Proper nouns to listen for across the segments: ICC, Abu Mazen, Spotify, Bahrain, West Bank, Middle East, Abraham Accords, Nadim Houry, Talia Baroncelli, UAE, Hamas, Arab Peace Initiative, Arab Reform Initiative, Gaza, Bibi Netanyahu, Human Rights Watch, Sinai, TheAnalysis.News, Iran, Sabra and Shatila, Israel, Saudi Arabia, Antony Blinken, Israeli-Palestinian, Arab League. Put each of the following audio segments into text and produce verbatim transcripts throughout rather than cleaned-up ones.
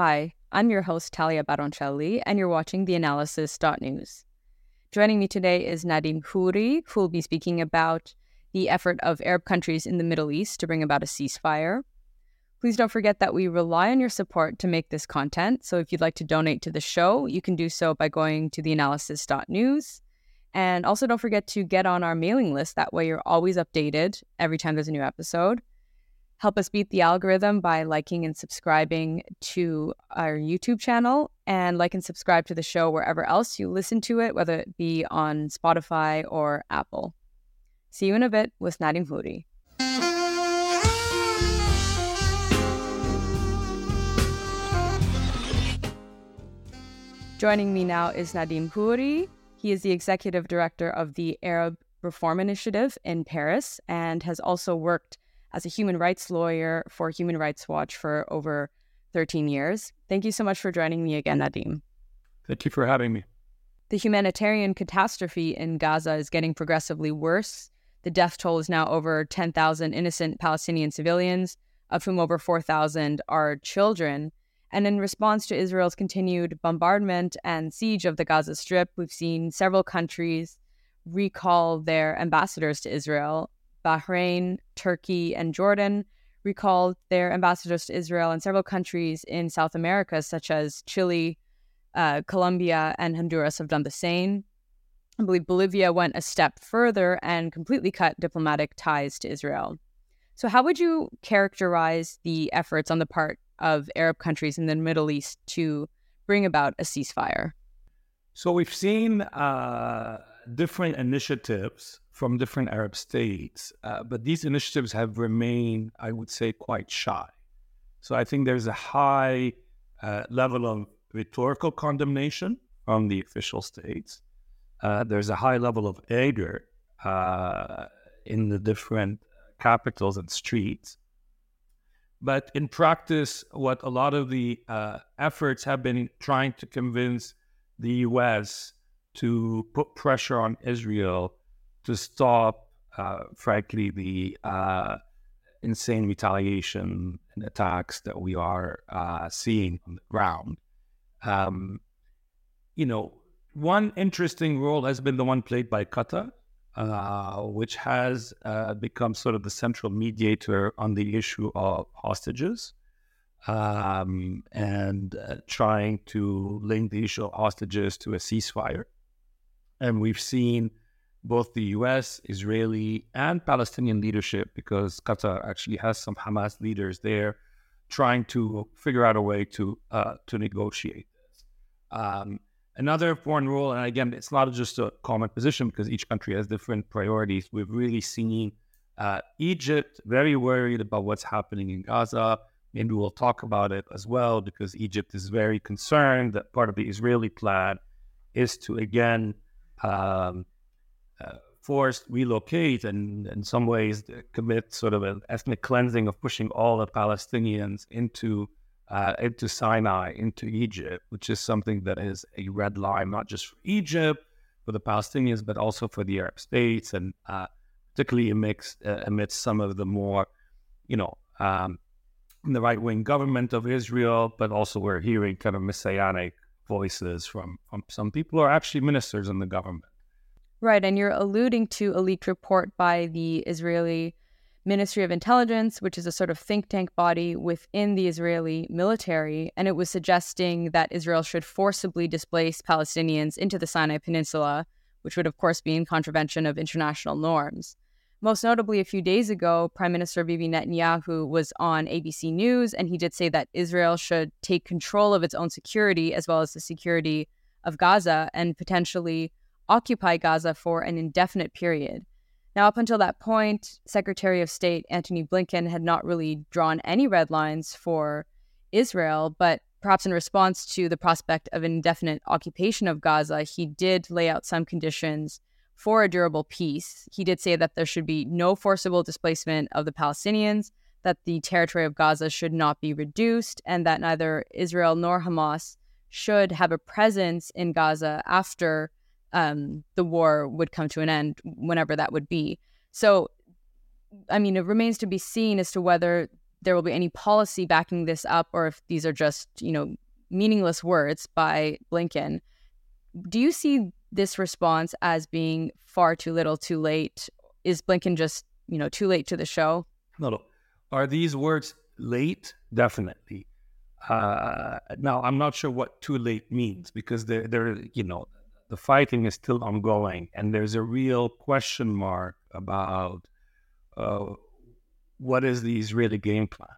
Hi, I'm your host, Talia Baroncelli, and you're watching the analysis dot news. Joining me today is Nadim Houry, who will be speaking about the effort of Arab countries in the Middle East to bring about a ceasefire. Please don't forget that we rely on your support to make this content, so if you'd like to donate to the show, you can do so by going to the analysis dot news. And also don't forget to get on our mailing list, that way you're always updated every time there's a new episode. Help us beat the algorithm by liking and subscribing to our YouTube channel, and like and subscribe to the show wherever else you listen to it, whether it be on Spotify or Apple. See you in a bit with Nadim Houry. Joining me now is Nadim Houry. He is the executive director of the Arab Reform Initiative in Paris and has also worked as a human rights lawyer for Human Rights Watch for over thirteen years. Thank you so much for joining me again, Nadim. Thank you for having me. The humanitarian catastrophe in Gaza is getting progressively worse. The death toll is now over ten thousand innocent Palestinian civilians, of whom over four thousand are children. And in response to Israel's continued bombardment and siege of the Gaza Strip, we've seen several countries recall their ambassadors to Israel. Bahrain, Turkey, and Jordan recalled their ambassadors to Israel, and several countries in South America, such as Chile, uh, Colombia, and Honduras have done the same. I believe Bolivia went a step further and completely cut diplomatic ties to Israel. So how would you characterize the efforts on the part of Arab countries in the Middle East to bring about a ceasefire? So we've seen uh, different initiatives from different Arab states, uh, but these initiatives have remained, I would say, quite shy. So I think there's a high uh, level of rhetorical condemnation from the official states. Uh, there's a high level of anger uh, in the different capitals and streets. But in practice, what a lot of the uh, efforts have been trying to convince the U S to put pressure on Israel to stop, uh, frankly, the uh, insane retaliation and attacks that we are uh, seeing on the ground. Um, you know, one interesting role has been the one played by Qatar, uh, which has uh, become sort of the central mediator on the issue of hostages um, and uh, trying to link the issue of hostages to a ceasefire. And we've seen both the U S, Israeli, and Palestinian leadership, because Qatar actually has some Hamas leaders there, trying to figure out a way to uh, to negotiate this. Um, another foreign role, and again, it's not just a common position because each country has different priorities. We've really seen uh, Egypt very worried about what's happening in Gaza. Maybe we'll talk about it as well, because Egypt is very concerned that part of the Israeli plan is to, again, um, Uh, forced relocate and in some ways commit sort of an ethnic cleansing of pushing all the Palestinians into uh, into Sinai, into Egypt, which is something that is a red line, not just for Egypt, for the Palestinians, but also for the Arab states, and uh, particularly amidst, uh, amidst some of the more, you know, um, the right-wing government of Israel, but also we're hearing kind of messianic voices from, from some people who are actually ministers in the government. Right, and you're alluding to a leaked report by the Israeli Ministry of Intelligence, which is a sort of think tank body within the Israeli military, and it was suggesting that Israel should forcibly displace Palestinians into the Sinai Peninsula, which would, of course, be in contravention of international norms. Most notably, a few days ago, Prime Minister Bibi Netanyahu was on A B C News, and he did say that Israel should take control of its own security, as well as the security of Gaza, and potentially occupy Gaza for an indefinite period. Now, up until that point, Secretary of State Antony Blinken had not really drawn any red lines for Israel, but perhaps in response to the prospect of an indefinite occupation of Gaza, he did lay out some conditions for a durable peace. He did say that there should be no forcible displacement of the Palestinians, that the territory of Gaza should not be reduced, and that neither Israel nor Hamas should have a presence in Gaza after Um, the war would come to an end, whenever that would be. So, I mean, it remains to be seen as to whether there will be any policy backing this up, or if these are just, you know, meaningless words by Blinken. Do you see this response as being far too little, too late? Is Blinken just, you know, too late to the show? No, no. Are these words late? Definitely. Uh, now, I'm not sure what too late means, because there, there, you know, the fighting is still ongoing, and there's a real question mark about uh, what is the Israeli game plan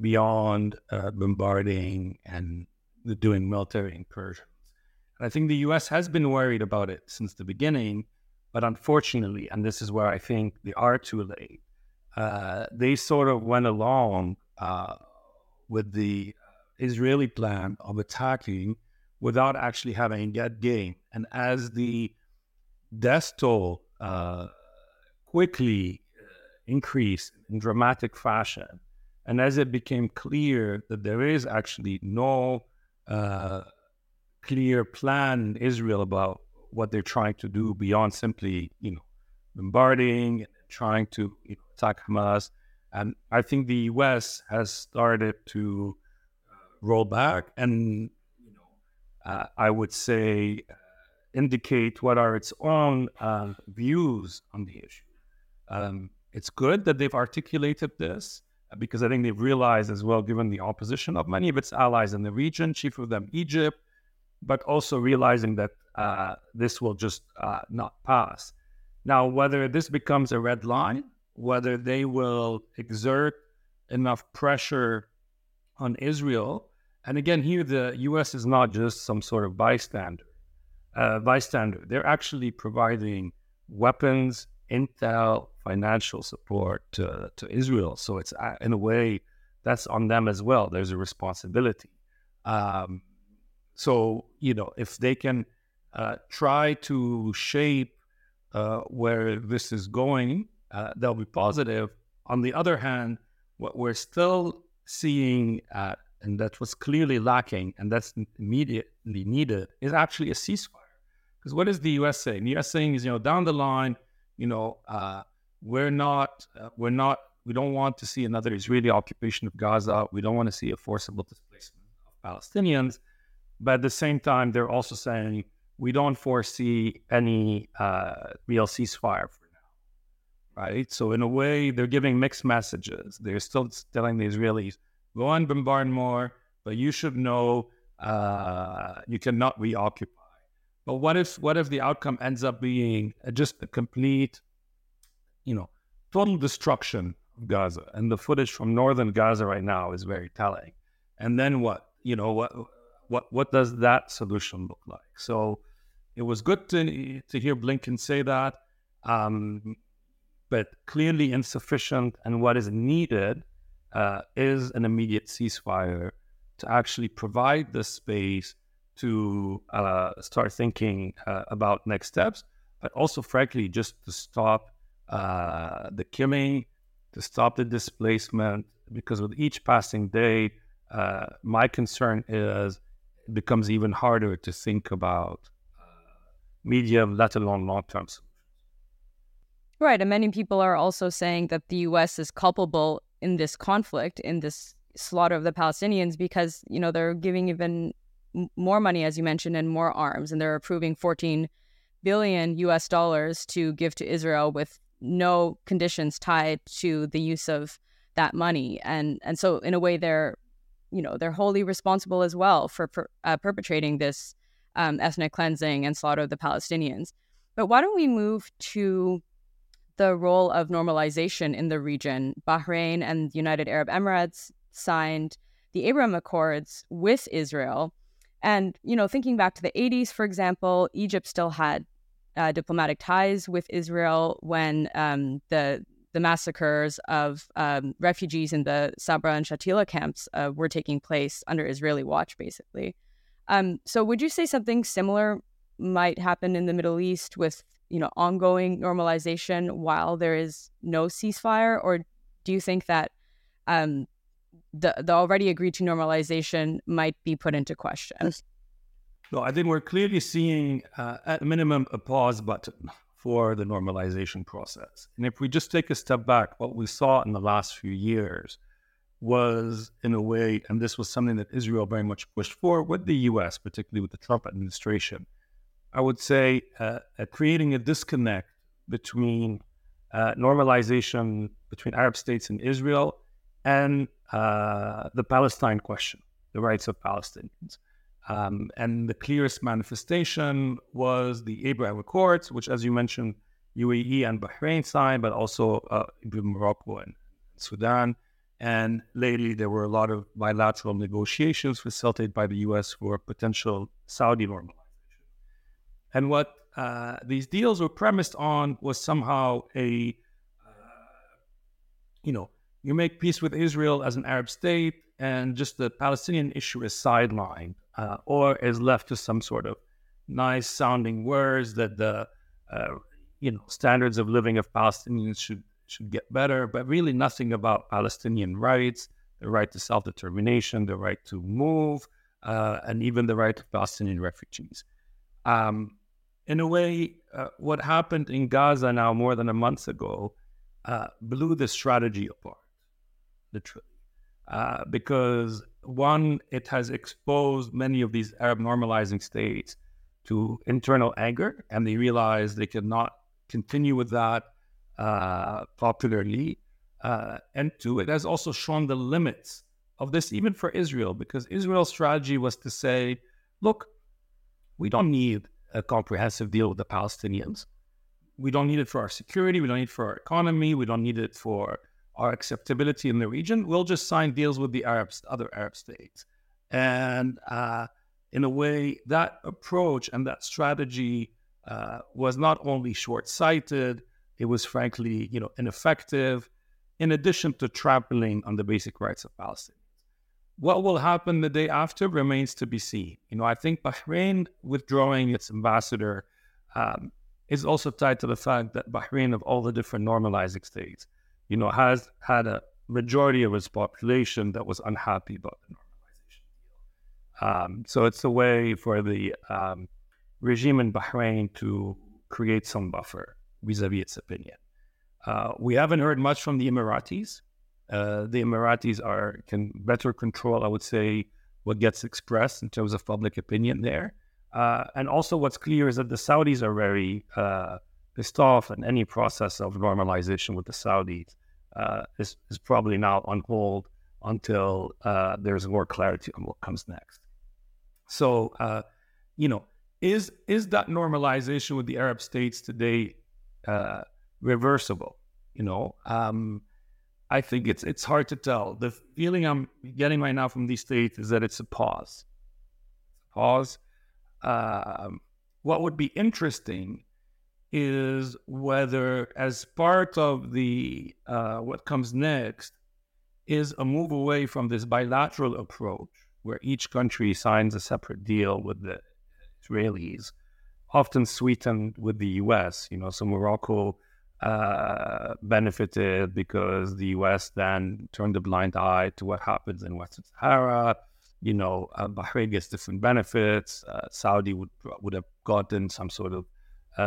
beyond uh, bombarding and doing military incursions. And I think the U S has been worried about it since the beginning, but unfortunately, and this is where I think they are too late, uh, they sort of went along uh, with the Israeli plan of attacking without actually having that game. And as the death toll uh, quickly increased in dramatic fashion, and as it became clear that there is actually no uh, clear plan in Israel about what they're trying to do beyond simply, you know, bombarding, trying to, you know, attack Hamas. And I think the U S has started to roll back and, you know, uh, I would say uh, indicate what are its own uh, views on the issue. Um, it's good that they've articulated this, because I think they've realized as well, given the opposition of many of its allies in the region, chief of them Egypt, but also realizing that uh, this will just uh, not pass. Now, whether this becomes a red line, whether they will exert enough pressure on Israel, and again, here the U S is not just some sort of bystander. Uh, bystander. They're actually providing weapons, intel, financial support to, to Israel. So it's, uh, in a way, that's on them as well. There's a responsibility. Um, so, you know, if they can uh, try to shape uh, where this is going, uh, they'll be positive. On the other hand, what we're still seeing, uh, and that was clearly lacking, and that's immediately needed, is actually a ceasefire. Because what is the U S saying? The U S saying is, you know, down the line, you know, uh, we're not, uh, we're not, we don't want to see another Israeli occupation of Gaza. We don't want to see a forcible displacement of Palestinians. But at the same time, they're also saying, we don't foresee any uh, real ceasefire for now, right? So in a way, they're giving mixed messages. They're still telling the Israelis, go and bombard more, but you should know uh, you cannot reoccupy. But what if, what if the outcome ends up being just a complete, you know, total destruction of Gaza? And the footage from northern Gaza right now is very telling. And then what? You know, what what what does that solution look like? So it was good to, to hear Blinken say that, um, but clearly insufficient. And what is needed uh, is an immediate ceasefire to actually provide the space to uh, start thinking uh, about next steps, but also, frankly, just to stop uh, the killing, to stop the displacement, because with each passing day, uh, my concern is it becomes even harder to think about uh, medium, let alone long-term solutions. Right, and many people are also saying that the U S is culpable in this conflict, in this slaughter of the Palestinians, because, you know, they're giving even more money, as you mentioned, and more arms, and they're approving fourteen billion U S dollars to give to Israel with no conditions tied to the use of that money. And and so in a way, they're, you know, they're wholly responsible as well for per, uh, perpetrating this um, ethnic cleansing and slaughter of the Palestinians. But why don't we move to the role of normalization in the region? Bahrain and the United Arab Emirates signed the Abraham Accords with Israel. And, you know, thinking back to the eighties, for example, Egypt still had uh, diplomatic ties with Israel when um, the the massacres of um, refugees in the Sabra and Shatila camps uh, were taking place under Israeli watch, basically. Um, so would you say something similar might happen in the Middle East with, you know, ongoing normalization while there is no ceasefire? Or do you think that um The, the already agreed to normalization might be put into question? No, I think we're clearly seeing, uh, at minimum, a pause button for the normalization process. And if we just take a step back, what we saw in the last few years was, in a way, and this was something that Israel very much pushed for with the U S, particularly with the Trump administration, I would say uh, uh, creating a disconnect between uh, normalization between Arab states and Israel and uh, the Palestine question, the rights of Palestinians. Um, and the clearest manifestation was the Abraham Accords, which, as you mentioned, U A E and Bahrain signed, but also uh, Morocco and Sudan. And lately, there were a lot of bilateral negotiations facilitated by the U S for potential Saudi normalization. And what uh, these deals were premised on was somehow a, uh, you know, you make peace with Israel as an Arab state, and just the Palestinian issue is sidelined uh, or is left to some sort of nice-sounding words that the, uh, you know, standards of living of Palestinians should should get better, but really nothing about Palestinian rights, the right to self-determination, the right to move, uh, and even the right of Palestinian refugees. Um, in a way, uh, what happened in Gaza now more than a month ago uh, blew this strategy apart, literally. Uh, because one, it has exposed many of these Arab normalizing states to internal anger, and they realize they cannot continue with that uh, popularly. Uh, and two, it has also shown the limits of this, even for Israel, because Israel's strategy was to say, look, we don't need a comprehensive deal with the Palestinians. We don't need it for our security. We don't need it for our economy. We don't need it for our acceptability in the region. We'll just sign deals with the Arabs, other Arab states. And uh, in a way, that approach and that strategy uh, was not only short-sighted, it was frankly, you know, ineffective, in addition to trampling on the basic rights of Palestinians. What will happen the day after remains to be seen. You know, I think Bahrain withdrawing its ambassador um, is also tied to the fact that Bahrain, of all the different normalizing states, you know, has had a majority of its population that was unhappy about the normalization deal. Um, so it's a way for the um, regime in Bahrain to create some buffer vis-a-vis its opinion. Uh, we haven't heard much from the Emiratis. Uh, the Emiratis are can better control, I would say, what gets expressed in terms of public opinion there. Uh, and also what's clear is that the Saudis are very... Uh, pissed off, and any process of normalization with the Saudis uh, is, is probably now on hold until uh, there's more clarity on what comes next. So, uh, you know, is is that normalization with the Arab states today uh, reversible? You know, um, I think it's it's hard to tell. The feeling I'm getting right now from these states is that it's a pause. Pause. Uh, what would be interesting is whether, as part of the uh, what comes next, is a move away from this bilateral approach where each country signs a separate deal with the Israelis, often sweetened with the U S. You know, so Morocco uh, benefited because the U S then turned a blind eye to what happens in Western Sahara. You know, uh, Bahrain gets different benefits. Uh, Saudi would would have gotten some sort of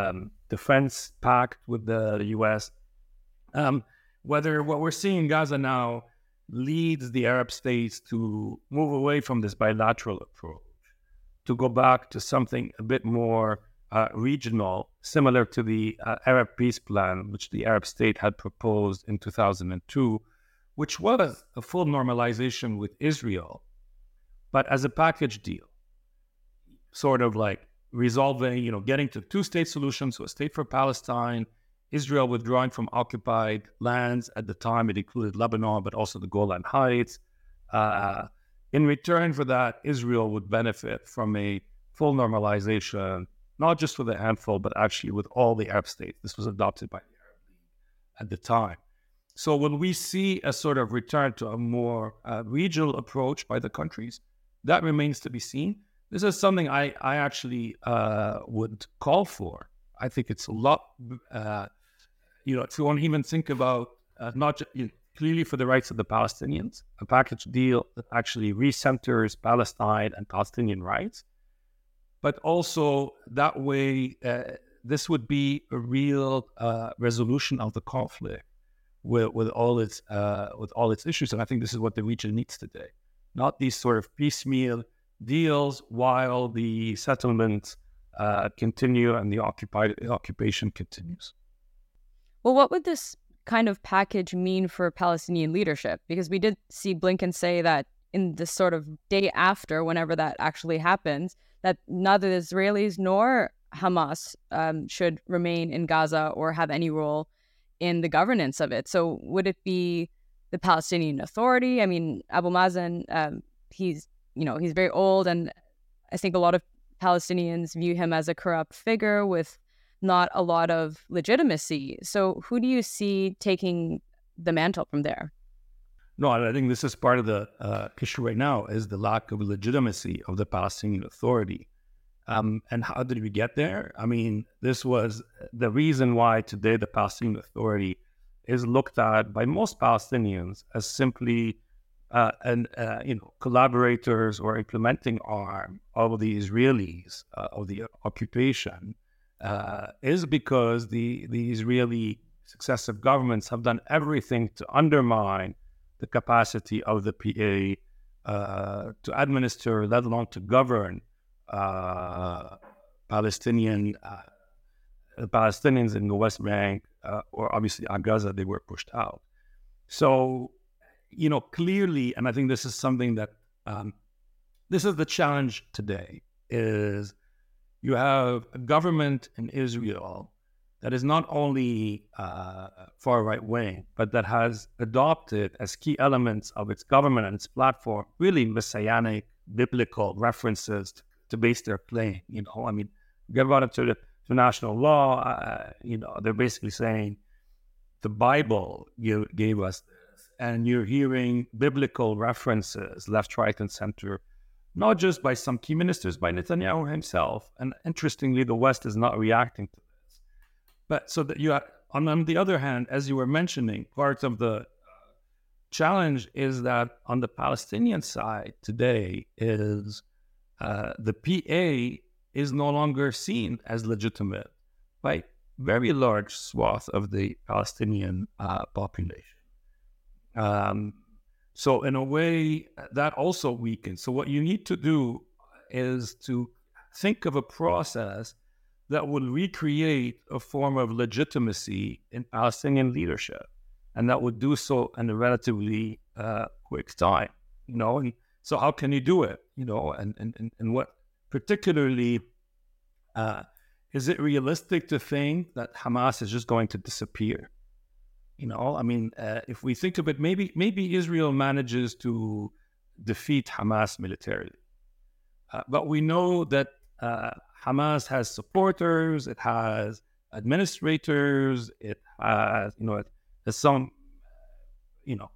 Um, defense pact with the, the U S. Um, whether what we're seeing in Gaza now leads the Arab states to move away from this bilateral approach, to go back to something a bit more uh, regional, similar to the uh, Arab Peace Plan, which the Arab state had proposed in two thousand two, which was a full normalization with Israel, but as a package deal, sort of like resolving, you know, getting to two-state solutions, so a state for Palestine, Israel withdrawing from occupied lands. At the time, it included Lebanon, but also the Golan Heights. Uh, in return for that, Israel would benefit from a full normalization, not just with a handful, but actually with all the Arab states. This was adopted by the Arab League at the time. So when we see a sort of return to a more uh, regional approach by the countries, that remains to be seen. This is something I, I actually uh, would call for. I think it's a lot, uh, you know, if you want to even think about, uh, not just, you know, clearly for the rights of the Palestinians, a package deal that actually recenters Palestine and Palestinian rights, but also that way uh, this would be a real uh, resolution of the conflict with, with all its uh, with all its issues. And I think this is what the region needs today, not these sort of piecemeal deals while the settlements uh, continue and the occupied occupation continues. Well, what would this kind of package mean for Palestinian leadership? Because we did see Blinken say that in the sort of day after, whenever that actually happens, that neither the Israelis nor Hamas um, should remain in Gaza or have any role in the governance of it. So would it be the Palestinian Authority? I mean, Abu Mazen, um, he's, you know, he's very old, and I think a lot of Palestinians view him as a corrupt figure with not a lot of legitimacy. So who do you see taking the mantle from there? No, I think this is part of the uh, issue right now, is the lack of legitimacy of the Palestinian Authority. Um, and how did we get there? I mean, this was the reason why today the Palestinian Authority is looked at by most Palestinians as simply uh, an uh, you know collaborators or implementing arm of the Israelis, uh, of the occupation, uh, is because the the Israeli successive governments have done everything to undermine the capacity of the P A uh, to administer, let alone to govern, uh, Palestinian uh, Palestinians in the West Bank, uh, or obviously in Gaza, they were pushed out. So, you know, clearly, and I think this is something that, um, this is the challenge today, is you have a government in Israel that is not only uh, far right wing, but that has adopted as key elements of its government and its platform really messianic, biblical references to, to base their claim. You know, I mean, get about it to the international law. Uh, you know, they're basically saying the Bible you, gave us this, and you're hearing biblical references left, right, and center, not just by some key ministers, by Netanyahu himself. And interestingly, the West is not reacting to. But so that you, are, on, on the other hand, as you were mentioning, part of the challenge is that on the Palestinian side today is uh, the P A is no longer seen as legitimate by very large swath of the Palestinian uh, population. Um, so in a way, that also weakens. So what you need to do is to think of a process that will recreate a form of legitimacy in Palestinian leadership, and that would do so in a relatively uh, quick time. You know, and so how can you do it? You know, and and and what particularly uh, is it realistic to think that Hamas is just going to disappear? You know, I mean, uh, if we think of it, maybe maybe Israel manages to defeat Hamas militarily, uh, but we know that. Uh, Hamas has supporters, it has administrators, it has, you know, it has some, you know,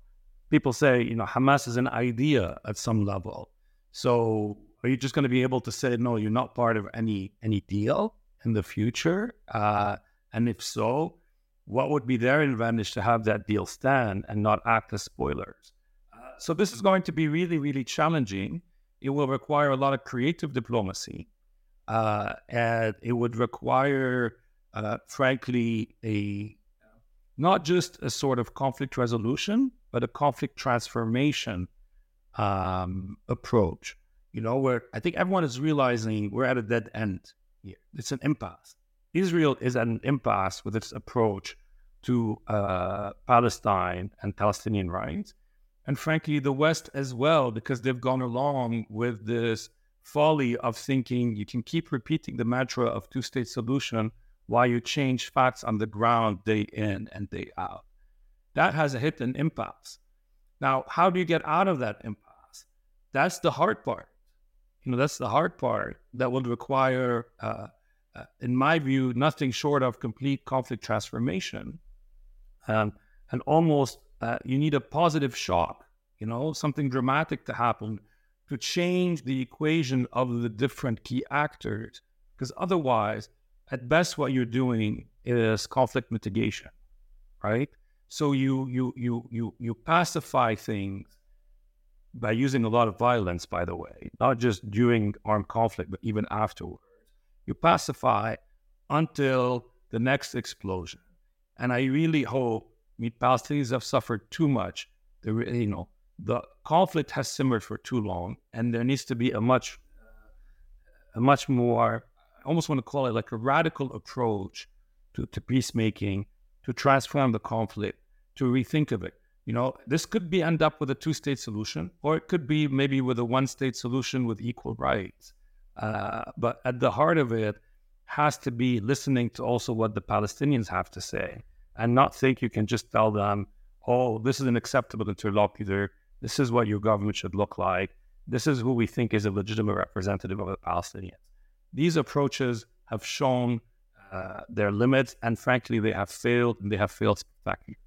people say, you know, Hamas is an idea at some level. So are you just going to be able to say, no, you're not part of any any deal in the future? Uh, and if so, what would be their advantage to have that deal stand and not act as spoilers? Uh, so this is going to be really, really challenging. It will require a lot of creative diplomacy. Uh, and it would require, uh, frankly, a not just a sort of conflict resolution, but a conflict transformation um, approach. You know, where I think everyone is realizing we're at a dead end here. It's an impasse. Israel is at an impasse with its approach to uh, Palestine and Palestinian rights. And frankly, the West as well, because they've gone along with this folly of thinking you can keep repeating the mantra of two-state solution while you change facts on the ground day in and day out. That has hit an impasse. Now, how do you get out of that impasse? That's the hard part. You know, that's the hard part that will require, uh, uh, in my view, nothing short of complete conflict transformation. Um, and almost, uh, you need a positive shock, you know, something dramatic to happen to change the equation of the different key actors, because otherwise, at best, what you're doing is conflict mitigation, right? So you you you you you pacify things by using a lot of violence, by the way, not just during armed conflict, but even afterwards. You pacify, until the next explosion. And I really hope, I mean, Palestinians have suffered too much. The, you know, the conflict has simmered for too long, and there needs to be a much, a much more, I almost want to call it like a radical approach to, to peacemaking, to transform the conflict, to rethink of it. You know, this could be end up with a two-state solution, or it could be maybe with a one-state solution with equal rights. Uh, but at the heart of it has to be listening to also what the Palestinians have to say, and not think you can just tell them, oh, this is an acceptable interlocutor, this is what your government should look like, this is who we think is a legitimate representative of the Palestinians. These approaches have shown uh, their limits, and frankly, they have failed, and they have failed spectacularly.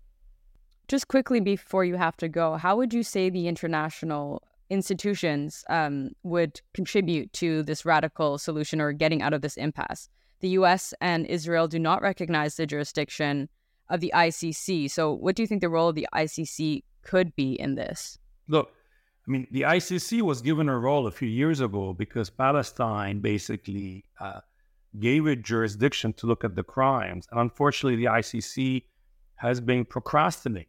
Just quickly before you have to go, how would you say the international institutions um, would contribute to this radical solution or getting out of this impasse? The U S and Israel do not recognize the jurisdiction of the I C C. So what do you think the role of the I C C could be in this? Look, I mean, the I C C was given a role a few years ago because Palestine basically uh, gave it jurisdiction to look at the crimes. And unfortunately, the I C C has been procrastinating,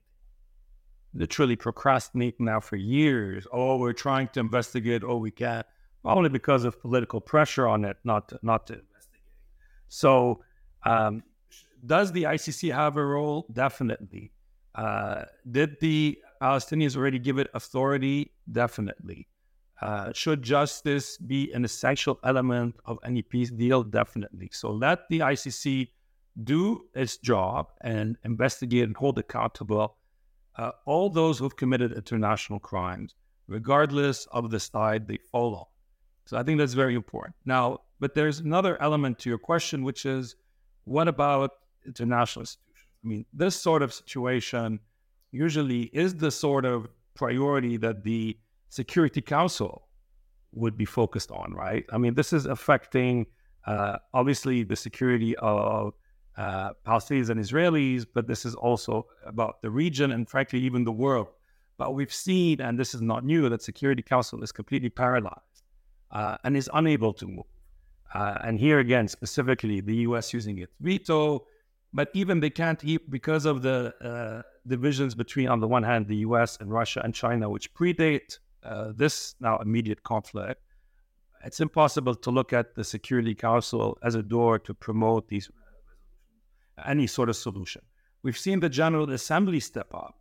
literally procrastinating now for years. Oh, we're trying to investigate. Oh, we can't. Only because of political pressure on it not to, not to investigate. So um, does the I C C have a role? Definitely. Uh, did the Palestinians already give it authority? Definitely. Uh, should justice be an essential element of any peace deal? Definitely. So let the I C C do its job and investigate and hold accountable uh, all those who've committed international crimes, regardless of the side they follow. So I think that's very important. Now, but there's another element to your question, which is, what about international institutions? I mean, this sort of situation usually is the sort of priority that the Security Council would be focused on, right? I mean, this is affecting, uh, obviously, the security of uh, Palestinians and Israelis, but this is also about the region and, frankly, even the world. But we've seen, and this is not new, that Security Council is completely paralyzed uh, and is unable to move. Uh, and here again, specifically, the U S using its veto, but even they can't, because of the uh, divisions between, on the one hand, the U S and Russia and China, which predate uh, this now immediate conflict. It's impossible to look at the Security Council as a door to promote these any sort of solution. We've seen the General Assembly step up,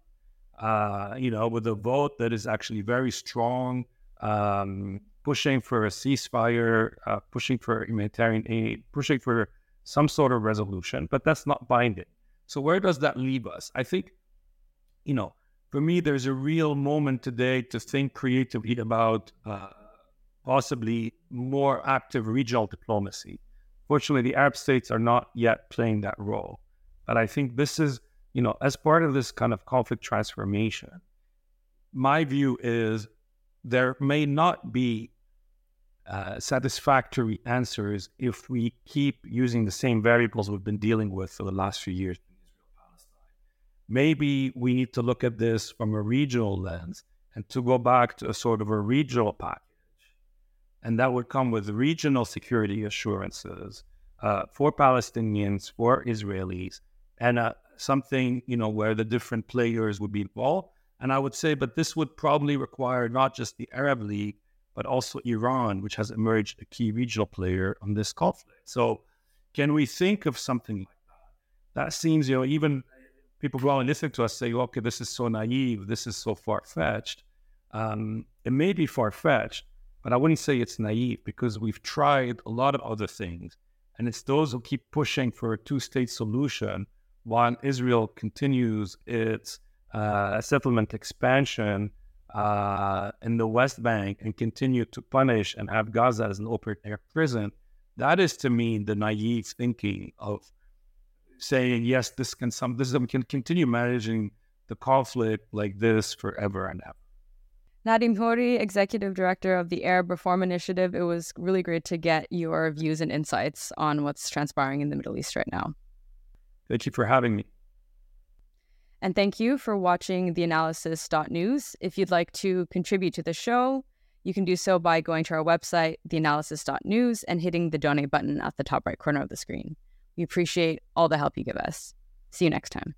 uh, you know, with a vote that is actually very strong, um, pushing for a ceasefire, uh, pushing for humanitarian aid, pushing for some sort of resolution, but that's not binding. So where does that leave us? I think, you know, for me, there's a real moment today to think creatively about uh, possibly more active regional diplomacy. Fortunately, the Arab states are not yet playing that role. But I think this is, you know, as part of this kind of conflict transformation, my view is there may not be Uh, satisfactory answers if we keep using the same variables we've been dealing with for the last few years in Israel-Palestine. Maybe we need to look at this from a regional lens and to go back to a sort of a regional package. And that would come with regional security assurances uh, for Palestinians, for Israelis, and uh, something, you know, where the different players would be involved. And I would say, but this would probably require not just the Arab League, but also Iran, which has emerged a key regional player on this conflict. So can we think of something like that? That seems, you know, even people who are listening to us say, okay, this is so naive, this is so far-fetched. Um, it may be far-fetched, but I wouldn't say it's naive because we've tried a lot of other things. And it's those who keep pushing for a two-state solution while Israel continues its uh, settlement expansion Uh, in the West Bank and continue to punish and have Gaza as an open-air prison. That is, to me, the naive thinking of saying, yes, this can some this can continue managing the conflict like this forever and ever. Nadim Houry, Executive Director of the Arab Reform Initiative, it was really great to get your views and insights on what's transpiring in the Middle East right now. Thank you for having me. And thank you for watching the analysis dot news. If you'd like to contribute to the show, you can do so by going to our website, the analysis dot news, and hitting the donate button at the top right corner of the screen. We appreciate all the help you give us. See you next time.